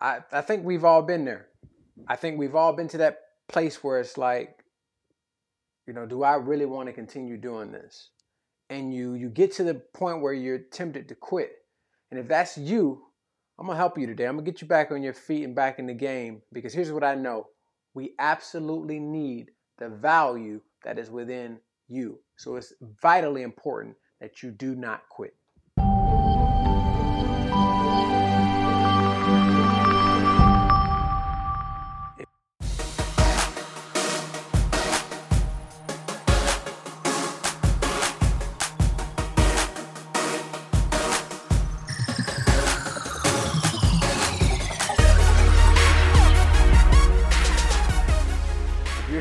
I think we've all been there. I think we've all been to that place where it's like, you know, do I really want to continue doing this? And you get to the point where you're tempted to quit. And if that's you, I'm going to help you today. I'm going to get you back on your feet and back in the game, because here's what I know. We absolutely need the value that is within you. So it's vitally important that you do not quit.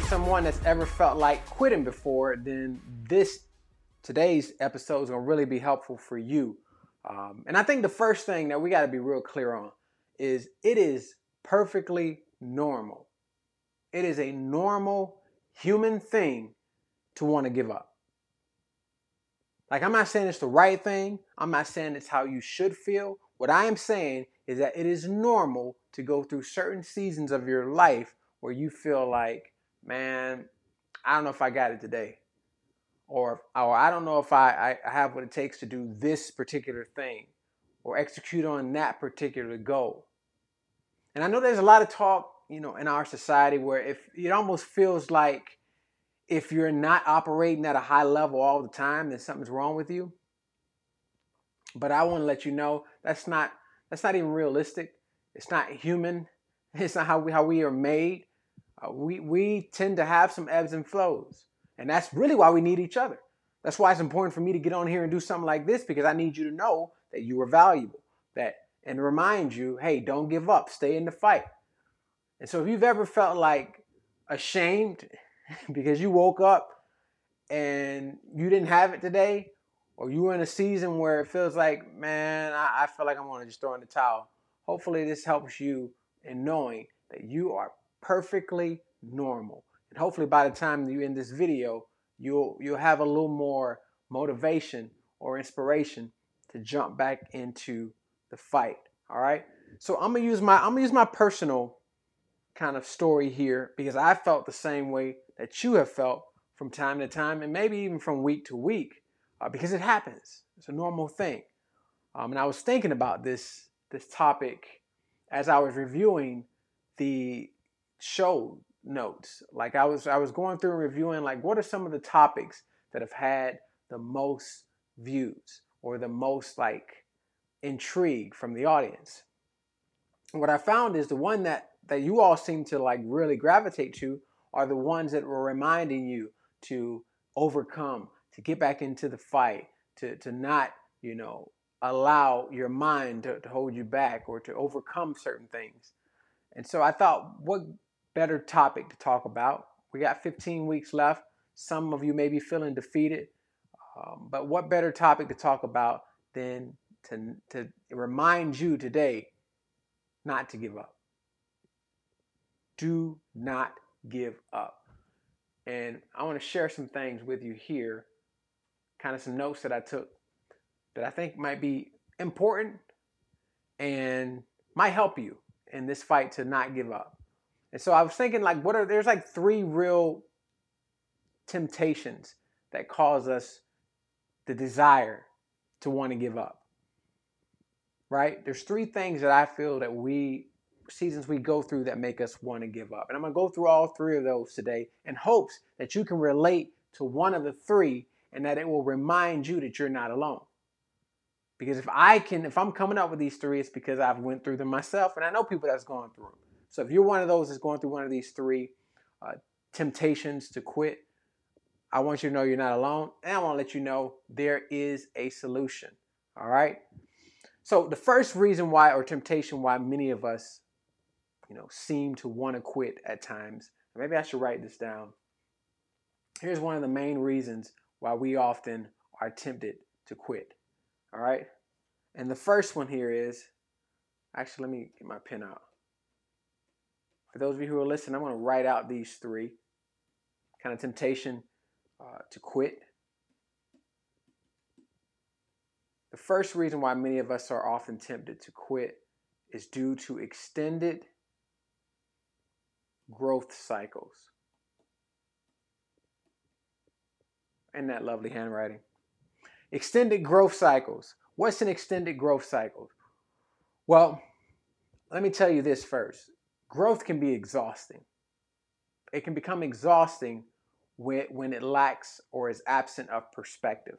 Someone that's ever felt like quitting before, then today's episode is going to really be helpful for you. And I think the first thing that we got to be real clear on is it is perfectly normal. It is a normal human thing to want to give up. Like, I'm not saying it's the right thing. I'm not saying it's how you should feel. What I am saying is that it is normal to go through certain seasons of your life where you feel like, man, I don't know if I got it today, or I don't know if I have what it takes to do this particular thing or execute on that particular goal. And I know there's a lot of talk, you know, in our society where it almost feels like if you're not operating at a high level all the time, then something's wrong with you. But I want to let you know that's not even realistic. It's not human. It's not how we are made. We tend to have some ebbs and flows, and that's really why we need each other. That's why it's important for me to get on here and do something like this, because I need you to know that you are valuable, and remind you, hey, don't give up, stay in the fight. And so if you've ever felt like ashamed because you woke up and you didn't have it today, or you were in a season where it feels like, man, I feel like I'm going to just throw in the towel, hopefully this helps you in knowing that you are perfectly normal. And hopefully by the time you end this video, you'll have a little more motivation or inspiration to jump back into the fight. All right. So I'm gonna use my personal kind of story here, because I felt the same way that you have felt from time to time, and maybe even from week to week, because it happens. It's a normal thing. And I was thinking about this topic as I was reviewing the show notes. Like, I was going through and reviewing, like, what are some of the topics that have had the most views or the most like intrigue from the audience. And what I found is the one that you all seem to like really gravitate to are the ones that were reminding you to overcome, to get back into the fight, to not, you know, allow your mind to hold you back, or to overcome certain things. And so I thought, what better topic to talk about? We got 15 weeks left. Some of you may be feeling defeated, but what better topic to talk about than to remind you today not to give up. Do not give up. And I want to share some things with you here, kind of some notes that I took that I think might be important and might help you in this fight to not give up. And so I was thinking, like, there's like three real temptations that cause us the desire to want to give up, right? There's three things that I feel that seasons we go through that make us want to give up. And I'm going to go through all three of those today in hopes that you can relate to one of the three, and that it will remind you that you're not alone. Because if I'm coming up with these three, it's because I've went through them myself, and I know people that's gone through them. So if you're one of those that's going through one of these three temptations to quit, I want you to know you're not alone, and I want to let you know there is a solution. All right. So the first reason why, or temptation why, many of us, you know, seem to want to quit at times. Maybe I should write this down. Here's one of the main reasons why we often are tempted to quit. All right. And the first one here is, actually, let me get my pen out. For those of you who are listening, I'm going to write out these three kind of temptation to quit. The first reason why many of us are often tempted to quit is due to extended growth cycles. And that lovely handwriting. Extended growth cycles. What's an extended growth cycle? Well, let me tell you this first. Growth can be exhausting. It can become exhausting when it lacks or is absent of perspective.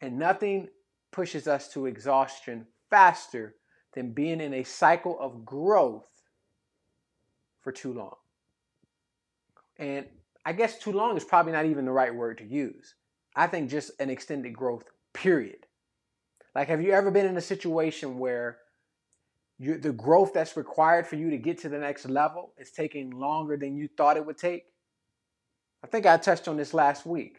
And nothing pushes us to exhaustion faster than being in a cycle of growth for too long. And I guess too long is probably not even the right word to use. I think just an extended growth period. Like, have you ever been in a situation where the growth that's required for you to get to the next level is taking longer than you thought it would take? I think I touched on this last week.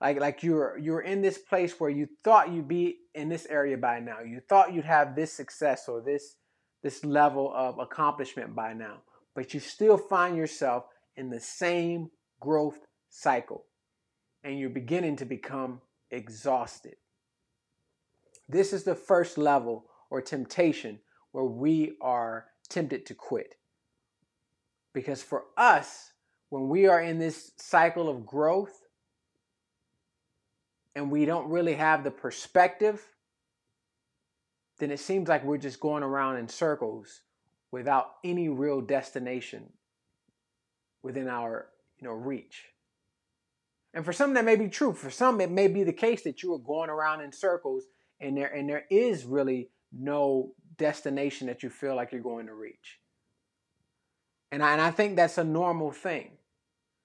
Like you're in this place where you thought you'd be in this area by now. You thought you'd have this success or this level of accomplishment by now. But you still find yourself in the same growth cycle. And you're beginning to become exhausted. This is the first level or temptation where we are tempted to quit. Because for us, when we are in this cycle of growth, and we don't really have the perspective, then it seems like we're just going around in circles without any real destination within our, reach. And for some that may be true. For some it may be the case that you are going around in circles and there is really no destination that you feel like you're going to reach. And I think that's a normal thing.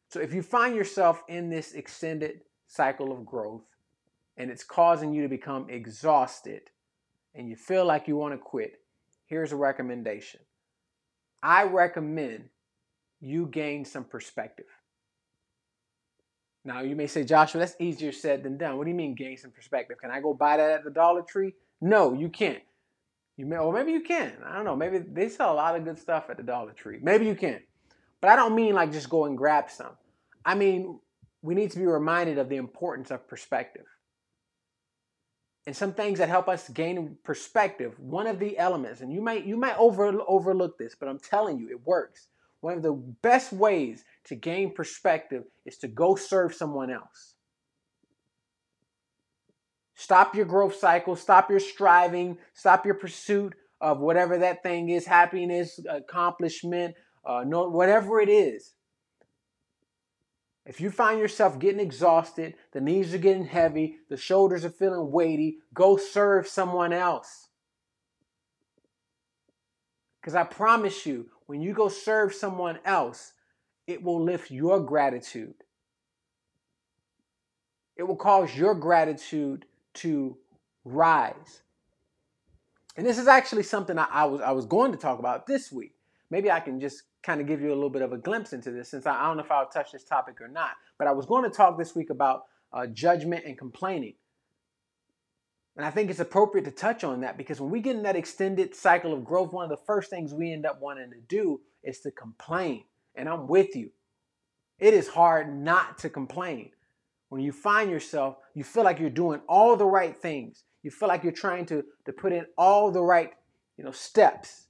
So if you find yourself in this extended cycle of growth, and it's causing you to become exhausted and you feel like you want to quit, here's a recommendation. I recommend you gain some perspective. Now you may say, Joshua, that's easier said than done. What do you mean gain some perspective? Can I go buy that at the Dollar Tree? No, you can't. Or maybe you can. I don't know. Maybe they sell a lot of good stuff at the Dollar Tree. Maybe you can. But I don't mean like just go and grab some. I mean, we need to be reminded of the importance of perspective. And some things that help us gain perspective, one of the elements, and you might overlook this, but I'm telling you, it works. One of the best ways to gain perspective is to go serve someone else. Stop your growth cycle, stop your striving, stop your pursuit of whatever that thing is, happiness, accomplishment, whatever it is. If you find yourself getting exhausted, the knees are getting heavy, the shoulders are feeling weighty, go serve someone else. Because I promise you, when you go serve someone else, it will lift your gratitude. It will cause your gratitude to rise. And this is actually something I was going to talk about this week. Maybe I can just kind of give you a little bit of a glimpse into this, since I don't know if I'll touch this topic or not. But I was going to talk this week about judgment and complaining. And I think it's appropriate to touch on that, because when we get in that extended cycle of growth, one of the first things we end up wanting to do is to complain. And I'm with you. It is hard not to complain. When you find yourself, you feel like you're doing all the right things. You feel like you're trying to put in all the right, steps.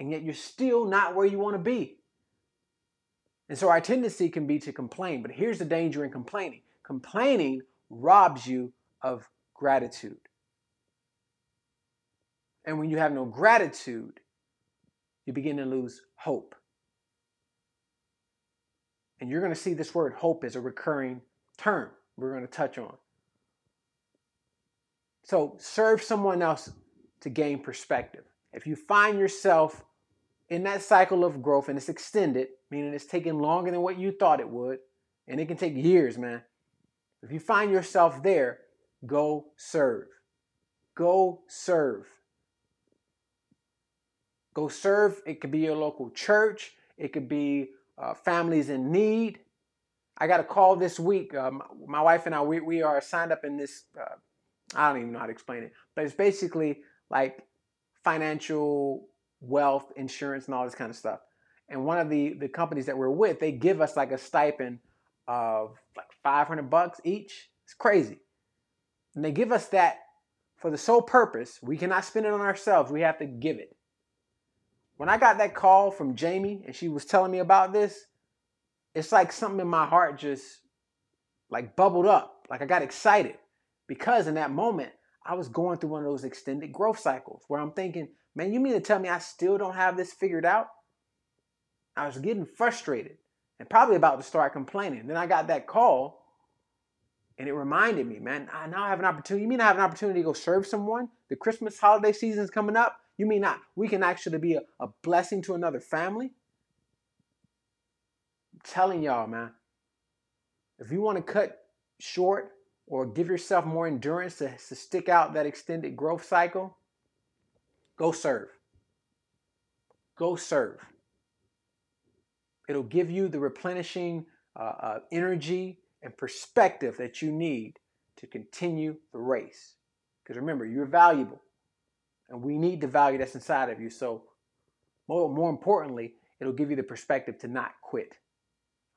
And yet you're still not where you want to be. And so our tendency can be to complain. But here's the danger in complaining. Complaining robs you of gratitude. And when you have no gratitude, you begin to lose hope. And you're going to see this word hope as a recurring term we're going to touch on. So serve someone else to gain perspective. If you find yourself in that cycle of growth and it's extended, meaning it's taking longer than what you thought it would, and it can take years, man. If you find yourself there, go serve. Go serve. Go serve. It could be your local church. It could be families in need. I got a call this week. My wife and I, we are signed up in this, I don't even know how to explain it, but it's basically like financial wealth, insurance, and all this kind of stuff. And one of the companies that we're with, they give us like a stipend of like $500 each. It's crazy. And they give us that for the sole purpose. We cannot spend it on ourselves. We have to give it. When I got that call from Jamie and she was telling me about this, it's like something in my heart just like bubbled up. Like I got excited because in that moment, I was going through one of those extended growth cycles where I'm thinking, man, you mean to tell me I still don't have this figured out? I was getting frustrated and probably about to start complaining. Then I got that call and it reminded me, man, I now have an opportunity. You mean I have an opportunity to go serve someone? The Christmas holiday season is coming up. You mean not? We can actually be a blessing to another family? I'm telling y'all, man, if you want to cut short or give yourself more endurance to stick out that extended growth cycle, go serve. Go serve. It'll give you the replenishing energy and perspective that you need to continue the race. Because remember, you're valuable. And we need the value that's inside of you. So more importantly, it'll give you the perspective to not quit.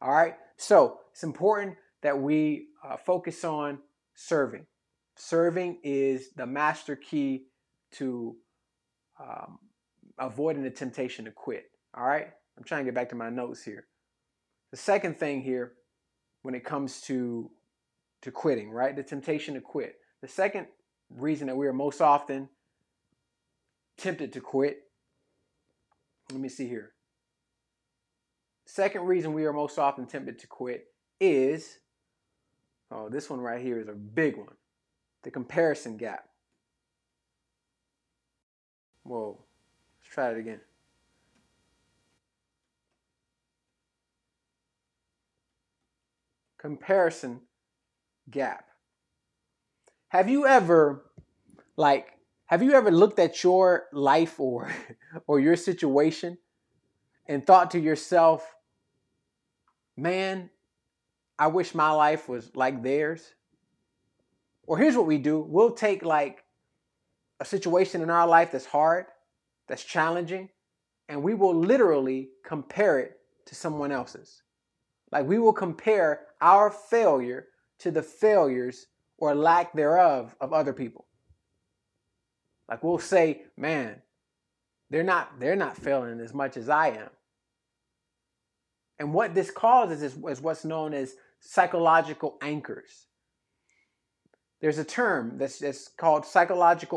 All right? So it's important that we focus on serving. Serving is the master key to avoiding the temptation to quit. All right? I'm trying to get back to my notes here. The second thing here when it comes to quitting, right? The temptation to quit. The second reason that we are most often tempted to quit. Let me see here. Second reason we are most often tempted to quit is, oh, this one right here is a big one. The comparison gap. Whoa, let's try it again. Comparison gap. Have you ever looked at your life or your situation and thought to yourself, man, I wish my life was like theirs? Or here's what we do. We'll take like a situation in our life that's hard, that's challenging, and we will literally compare it to someone else's. Like we will compare our failure to the failures or lack thereof of other people. Like we'll say, man, they're not failing as much as I am. And what this causes is what's known as psychological anchors. There's a term that's called psychology.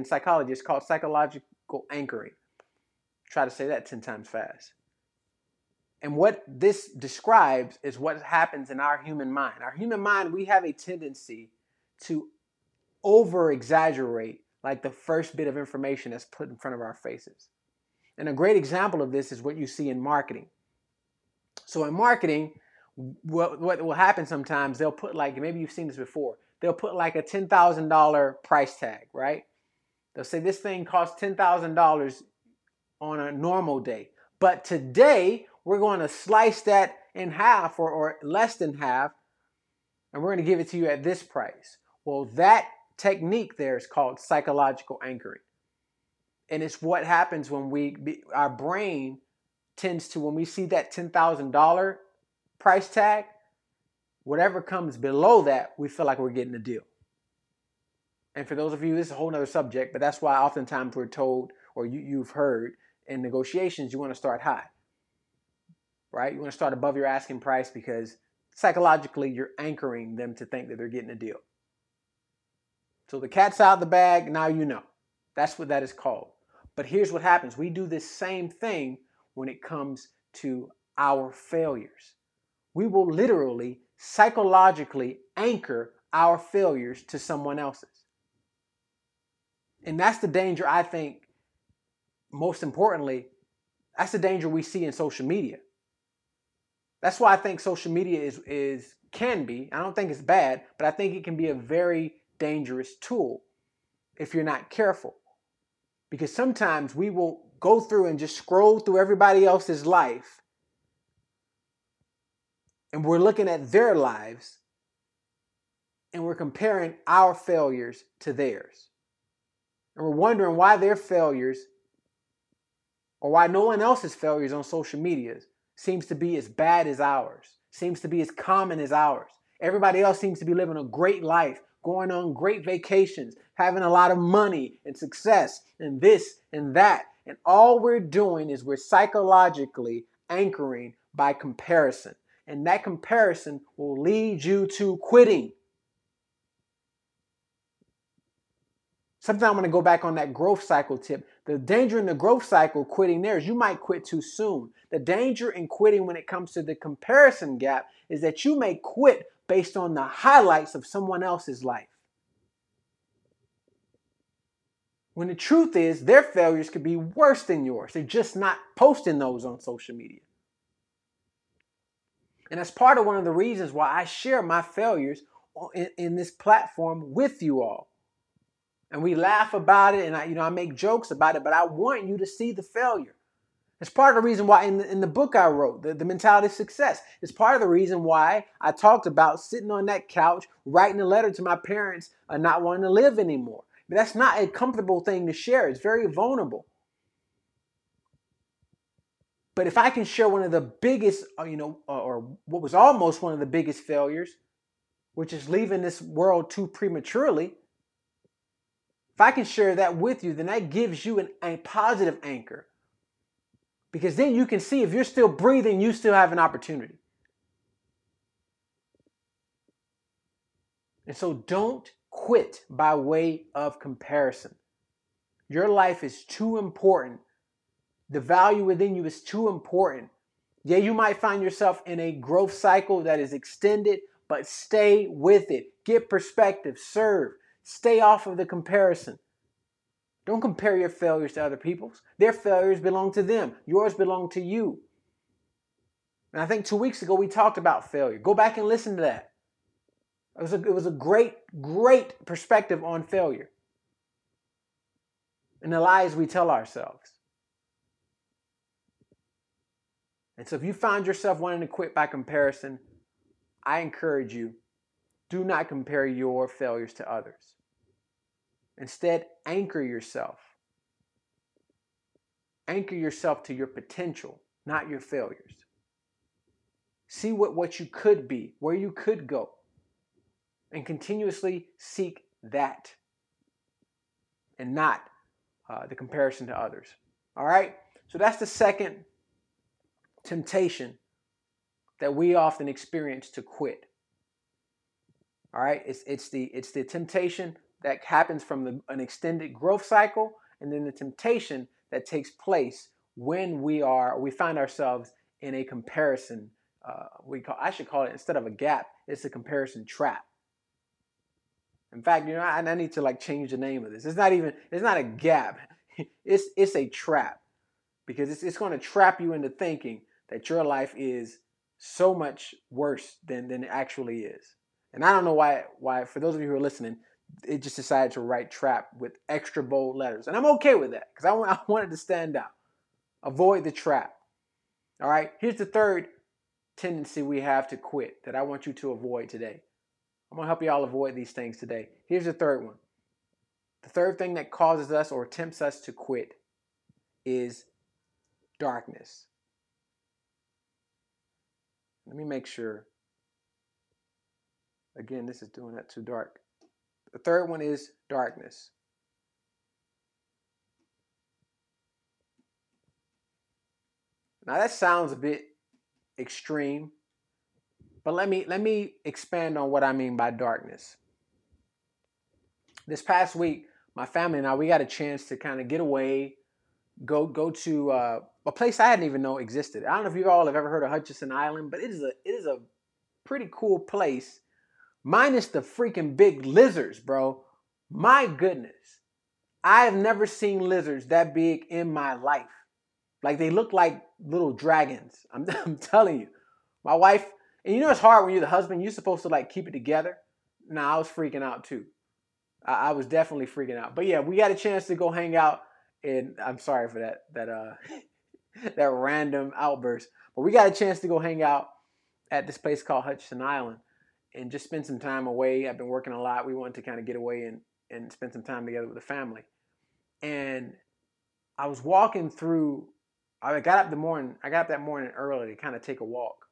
It's called psychological anchoring. Try to say that 10 times fast. And what this describes is what happens in our human mind. Our human mind, we have a tendency to over-exaggerate like the first bit of information that's put in front of our faces. And a great example of this is what you see in marketing. So in marketing, what will happen sometimes, they'll put like, maybe you've seen this before, they'll put like a $10,000 price tag, right? They'll say this thing costs $10,000 on a normal day. But today, we're going to slice that in half or less than half, and we're going to give it to you at this price. Well, that technique there is called psychological anchoring. And it's what happens when our brain tends to, when we see that $10,000 price tag, whatever comes below that, we feel like we're getting a deal. And for those of you, this is a whole other subject, but that's why oftentimes we're told, or you've heard in negotiations, you want to start high, right? You want to start above your asking price because psychologically you're anchoring them to think that they're getting a deal. So the cat's out of the bag, now you know. That's what that is called. But here's what happens. We do this same thing when it comes to our failures. We will literally psychologically anchor our failures to someone else's. And that's the danger, I think, most importantly, that's the danger we see in social media. That's why I think social media can be, I don't think it's bad, but I think it can be a very dangerous tool if you're not careful, because sometimes we will go through and just scroll through everybody else's life and we're looking at their lives and we're comparing our failures to theirs, and we're wondering why their failures or why no one else's failures on social media seems to be as bad as ours, seems to be as common as ours. Everybody else seems to be living a great life, going on great vacations, having a lot of money and success and this and that. And all we're doing is we're psychologically anchoring by comparison. And that comparison will lead you to quitting. Sometimes I'm going to go back on that growth cycle tip. The danger in the growth cycle, quitting there, is you might quit too soon. The danger in quitting when it comes to the comparison gap is that you may quit based on the highlights of someone else's life, when the truth is their failures could be worse than yours. They're just not posting those on social media. And that's part of one of the reasons why I share my failures in this platform with you all. And we laugh about it, and I make jokes about it, but I want you to see the failure. It's part of the reason why in the book I wrote, The Mentality of Success, it's part of the reason why I talked about sitting on that couch, writing a letter to my parents, not wanting to live anymore. But that's not a comfortable thing to share. It's very vulnerable. But if I can share one of the biggest, or what was almost one of the biggest failures, which is leaving this world too prematurely, if I can share that with you, then that gives you a positive anchor. Because then you can see if you're still breathing, you still have an opportunity. And so don't quit by way of comparison. Your life is too important. The value within you is too important. Yeah, you might find yourself in a growth cycle that is extended, but stay with it. Get perspective, serve. Stay off of the comparison. Don't compare your failures to other people's. Their failures belong to them. Yours belong to you. And I think 2 weeks ago we talked about failure. Go back and listen to that. It was a great, great perspective on failure and the lies we tell ourselves. And so if you find yourself wanting to quit by comparison, I encourage you, do not compare your failures to others. Instead, anchor yourself. Anchor yourself to your potential, not your failures. See what you could be, where you could go, and continuously seek that and not the comparison to others. All right? So that's the second temptation that we often experience to quit. All right? It's the temptation that happens from an extended growth cycle, and then the temptation that takes place when we find ourselves in a comparison. I should call it, instead of a gap, it's a comparison trap. In fact, I need to change the name of this. It's not a gap. It's a trap, because it's going to trap you into thinking that your life is so much worse than it actually is. And I don't know why. For those of you who are listening, it just decided to write trap with extra bold letters. And I'm okay with that, because I wanted to stand out. Avoid the trap. All right, here's the third tendency we have to quit that I want you to avoid today. I'm going to help you all avoid these things today. Here's the third one. The third thing that causes us or tempts us to quit is darkness. Let me make sure. Again, this is doing that too dark. The third one is darkness. Now that sounds a bit extreme, but let me expand on what I mean by darkness. This past week, my family and I, we got a chance to kind of get away, go to a place I didn't even know existed. I don't know if you all have ever heard of Hutchinson Island, but it is a pretty cool place. Minus the freaking big lizards, bro. My goodness. I have never seen lizards that big in my life. They look like little dragons. I'm telling you. My wife, and it's hard when you're the husband. You're supposed to keep it together. I was freaking out too. I was definitely freaking out. But yeah, we got a chance to go hang out. And I'm sorry for that random outburst. But we got a chance to go hang out at this place called Hutchinson Island and just spend some time away. I've been working a lot. We wanted to kind of get away and spend some time together with the family. And I was walking through, I got up that morning early to kind of take a walk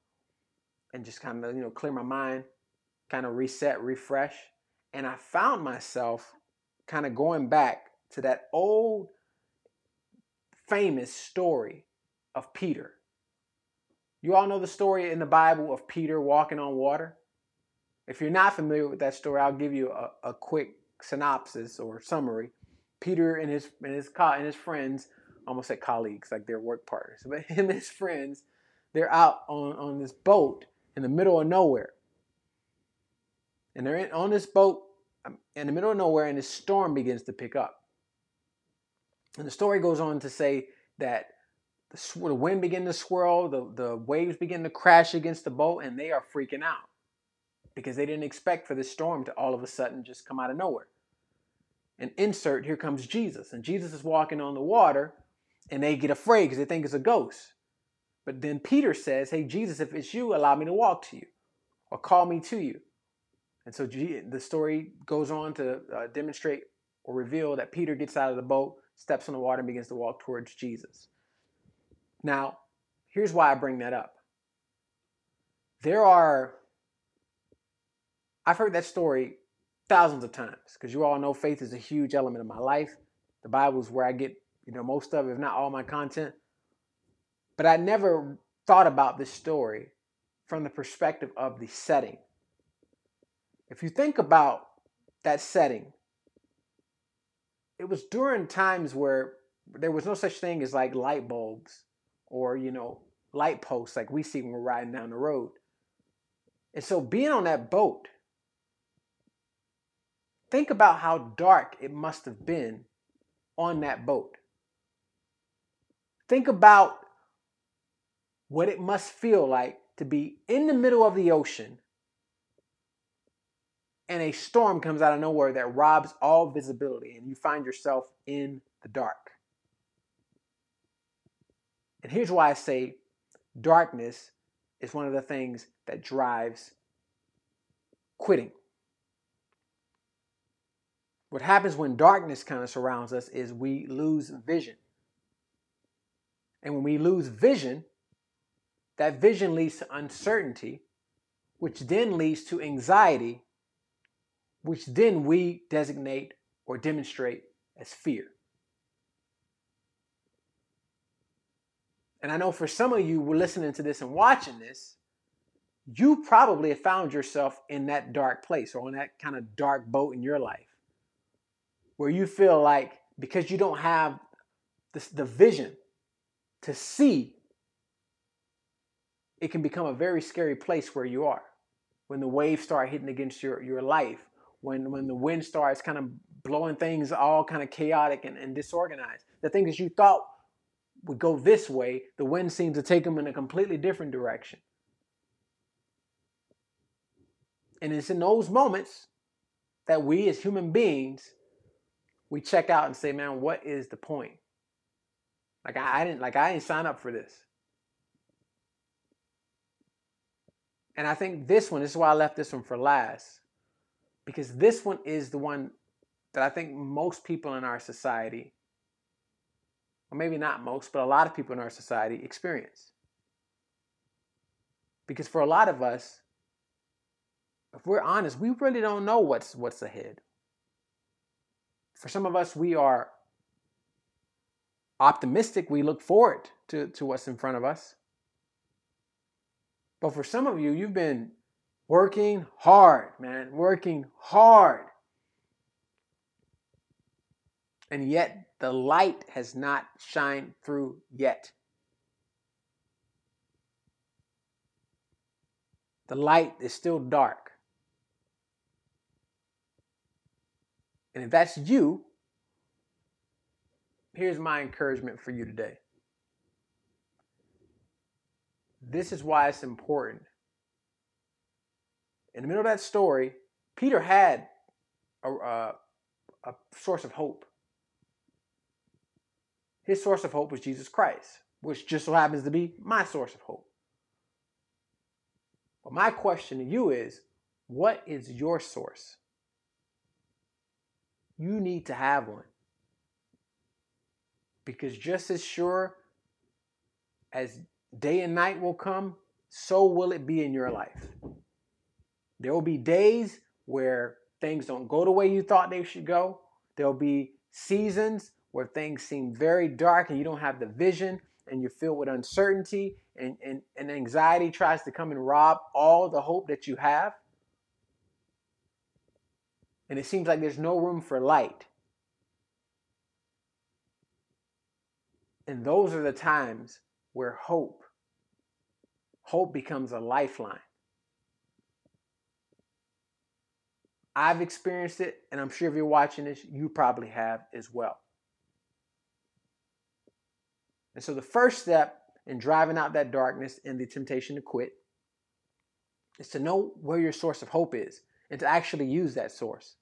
and just kind of, clear my mind, kind of reset, refresh. And I found myself kind of going back to that old famous story of Peter. You all know the story in the Bible of Peter walking on water? If you're not familiar with that story, I'll give you a quick synopsis or summary. Peter and his friends, almost said colleagues, like their work partners, but him and his friends, they're out on this boat in the middle of nowhere. And they're on this boat in the middle of nowhere, and this storm begins to pick up. And the story goes on to say that the wind began to swirl, the waves begin to crash against the boat, and they are freaking out because they didn't expect for this storm to all of a sudden just come out of nowhere. And insert, here comes Jesus. And Jesus is walking on the water, and they get afraid because they think it's a ghost. But then Peter says, hey, Jesus, if it's you, allow me to walk to you or call me to you. And so the story goes on to demonstrate or reveal that Peter gets out of the boat, steps on the water, and begins to walk towards Jesus. Now, here's why I bring that up. I've heard that story thousands of times because you all know faith is a huge element of my life. The Bible is where I get, most of, if not all, my content. But I never thought about this story from the perspective of the setting. If you think about that setting, it was during times where there was no such thing as like light bulbs or, light posts like we see when we're riding down the road. And so being on that boat, think about how dark it must have been on that boat. Think about what it must feel like to be in the middle of the ocean and a storm comes out of nowhere that robs all visibility and you find yourself in the dark. And here's why I say darkness is one of the things that drives quitting. What happens when darkness kind of surrounds us is we lose vision. And when we lose vision, that vision leads to uncertainty, which then leads to anxiety, which then we designate or demonstrate as fear. And I know for some of you who are listening to this and watching this, you probably have found yourself in that dark place or on that kind of dark boat in your life where you feel like because you don't have the vision to see, it can become a very scary place where you are. When the waves start hitting against your life, when the wind starts kind of blowing things all kind of chaotic and disorganized, the thing that you thought would go this way, the wind seems to take them in a completely different direction. And it's in those moments that we as human beings, we check out and say, man, what is the point? Like I didn't sign up for this. And I think this is why I left this one for last, because this one is the one that I think most people in our society, or maybe not most, but a lot of people in our society experience. Because for a lot of us, if we're honest, we really don't know what's ahead. For some of us, we are optimistic. We look forward to what's in front of us. But for some of you, you've been working hard, man, working hard. And yet the light has not shined through yet. The light is still dark. And if that's you, here's my encouragement for you today. This is why it's important. In the middle of that story, Peter had a source of hope. His source of hope was Jesus Christ, which just so happens to be my source of hope. But my question to you is, what is your source? You need to have one. Because just as sure as day and night will come, so will it be in your life. There will be days where things don't go the way you thought they should go. There'll be seasons where things seem very dark and you don't have the vision and you're filled with uncertainty and anxiety tries to come and rob all the hope that you have. And it seems like there's no room for light. And those are the times where hope becomes a lifeline. I've experienced it, and I'm sure if you're watching this, you probably have as well. And so the first step in driving out that darkness and the temptation to quit is to know where your source of hope is and to actually use that source.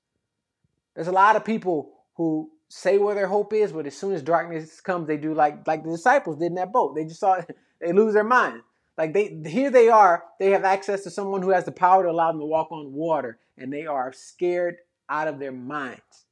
There's a lot of people who say where their hope is, but as soon as darkness comes, they do like the disciples did in that boat. They just saw, they lose their mind. Like here they are, they have access to someone who has the power to allow them to walk on water, and they are scared out of their minds.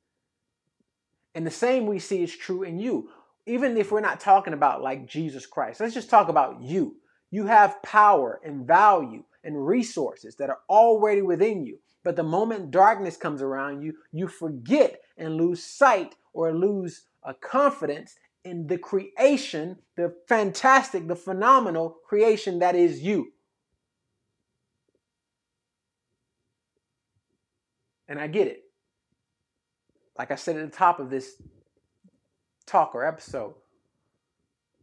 And the same we see is true in you. Even if we're not talking about like Jesus Christ, let's just talk about you. You have power and value and resources that are already within you. But the moment darkness comes around you, you forget and lose sight or lose a confidence in the creation, the fantastic, the phenomenal creation that is you. And I get it. Like I said at the top of this talk or episode,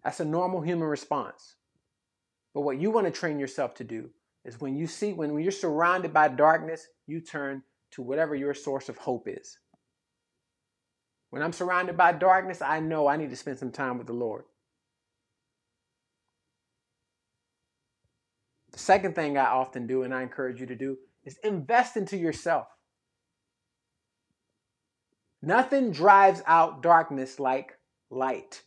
that's a normal human response. But what you want to train yourself to do is when you're surrounded by darkness, you turn to whatever your source of hope is. When I'm surrounded by darkness, I know I need to spend some time with the Lord. The second thing I often do, and I encourage you to do, is invest into yourself. Nothing drives out darkness like light.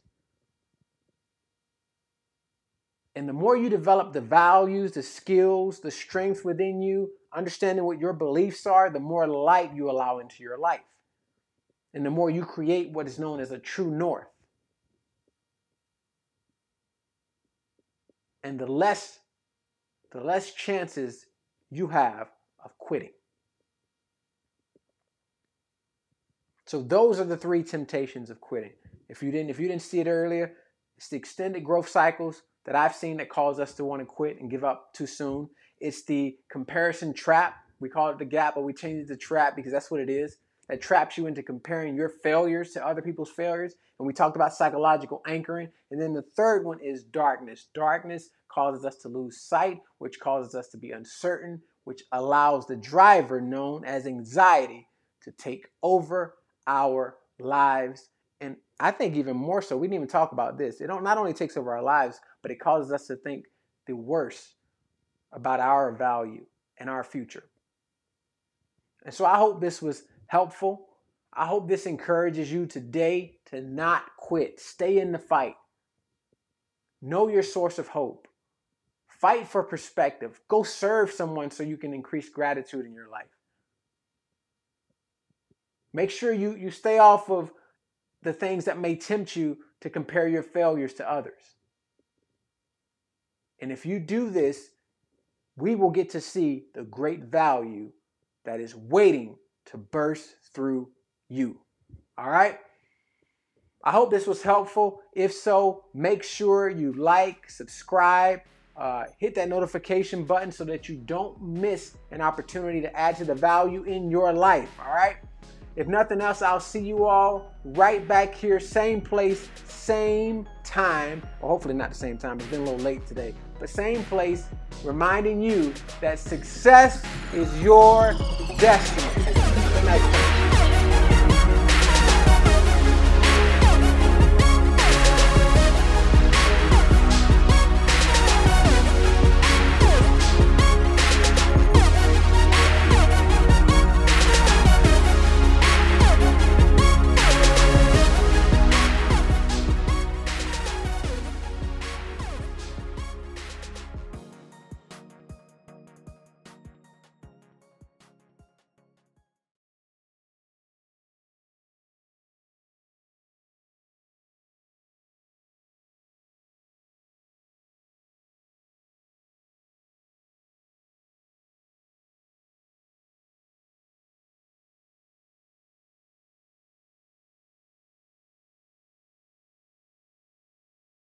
And the more you develop the values, the skills, the strengths within you, understanding what your beliefs are, the more light you allow into your life. And the more you create what is known as a true north. And the less chances you have of quitting. So those are the three temptations of quitting. If you didn't see it earlier, it's the extended growth cycles that I've seen that cause us to want to quit and give up too soon. It's the comparison trap. We call it the gap, but we change it to trap because that's what it is. That traps you into comparing your failures to other people's failures. And we talked about psychological anchoring. And then the third one is darkness. Darkness causes us to lose sight, which causes us to be uncertain, which allows the driver known as anxiety to take over our lives. And I think even more so, we didn't even talk about this. It not only takes over our lives, but it causes us to think the worst about our value and our future. And so I hope this was helpful. I hope this encourages you today to not quit. Stay in the fight. Know your source of hope. Fight for perspective. Go serve someone so you can increase gratitude in your life. Make sure you stay off of the things that may tempt you to compare your failures to others. And if you do this, we will get to see the great value that is waiting to burst through you. All right? I hope this was helpful. If so, make sure you like, subscribe, hit that notification button so that you don't miss an opportunity to add to the value in your life. All right? If nothing else, I'll see you all right back here, same place, same time, or hopefully not the same time, it's been a little late today, but same place, reminding you that success is your destiny. Good night.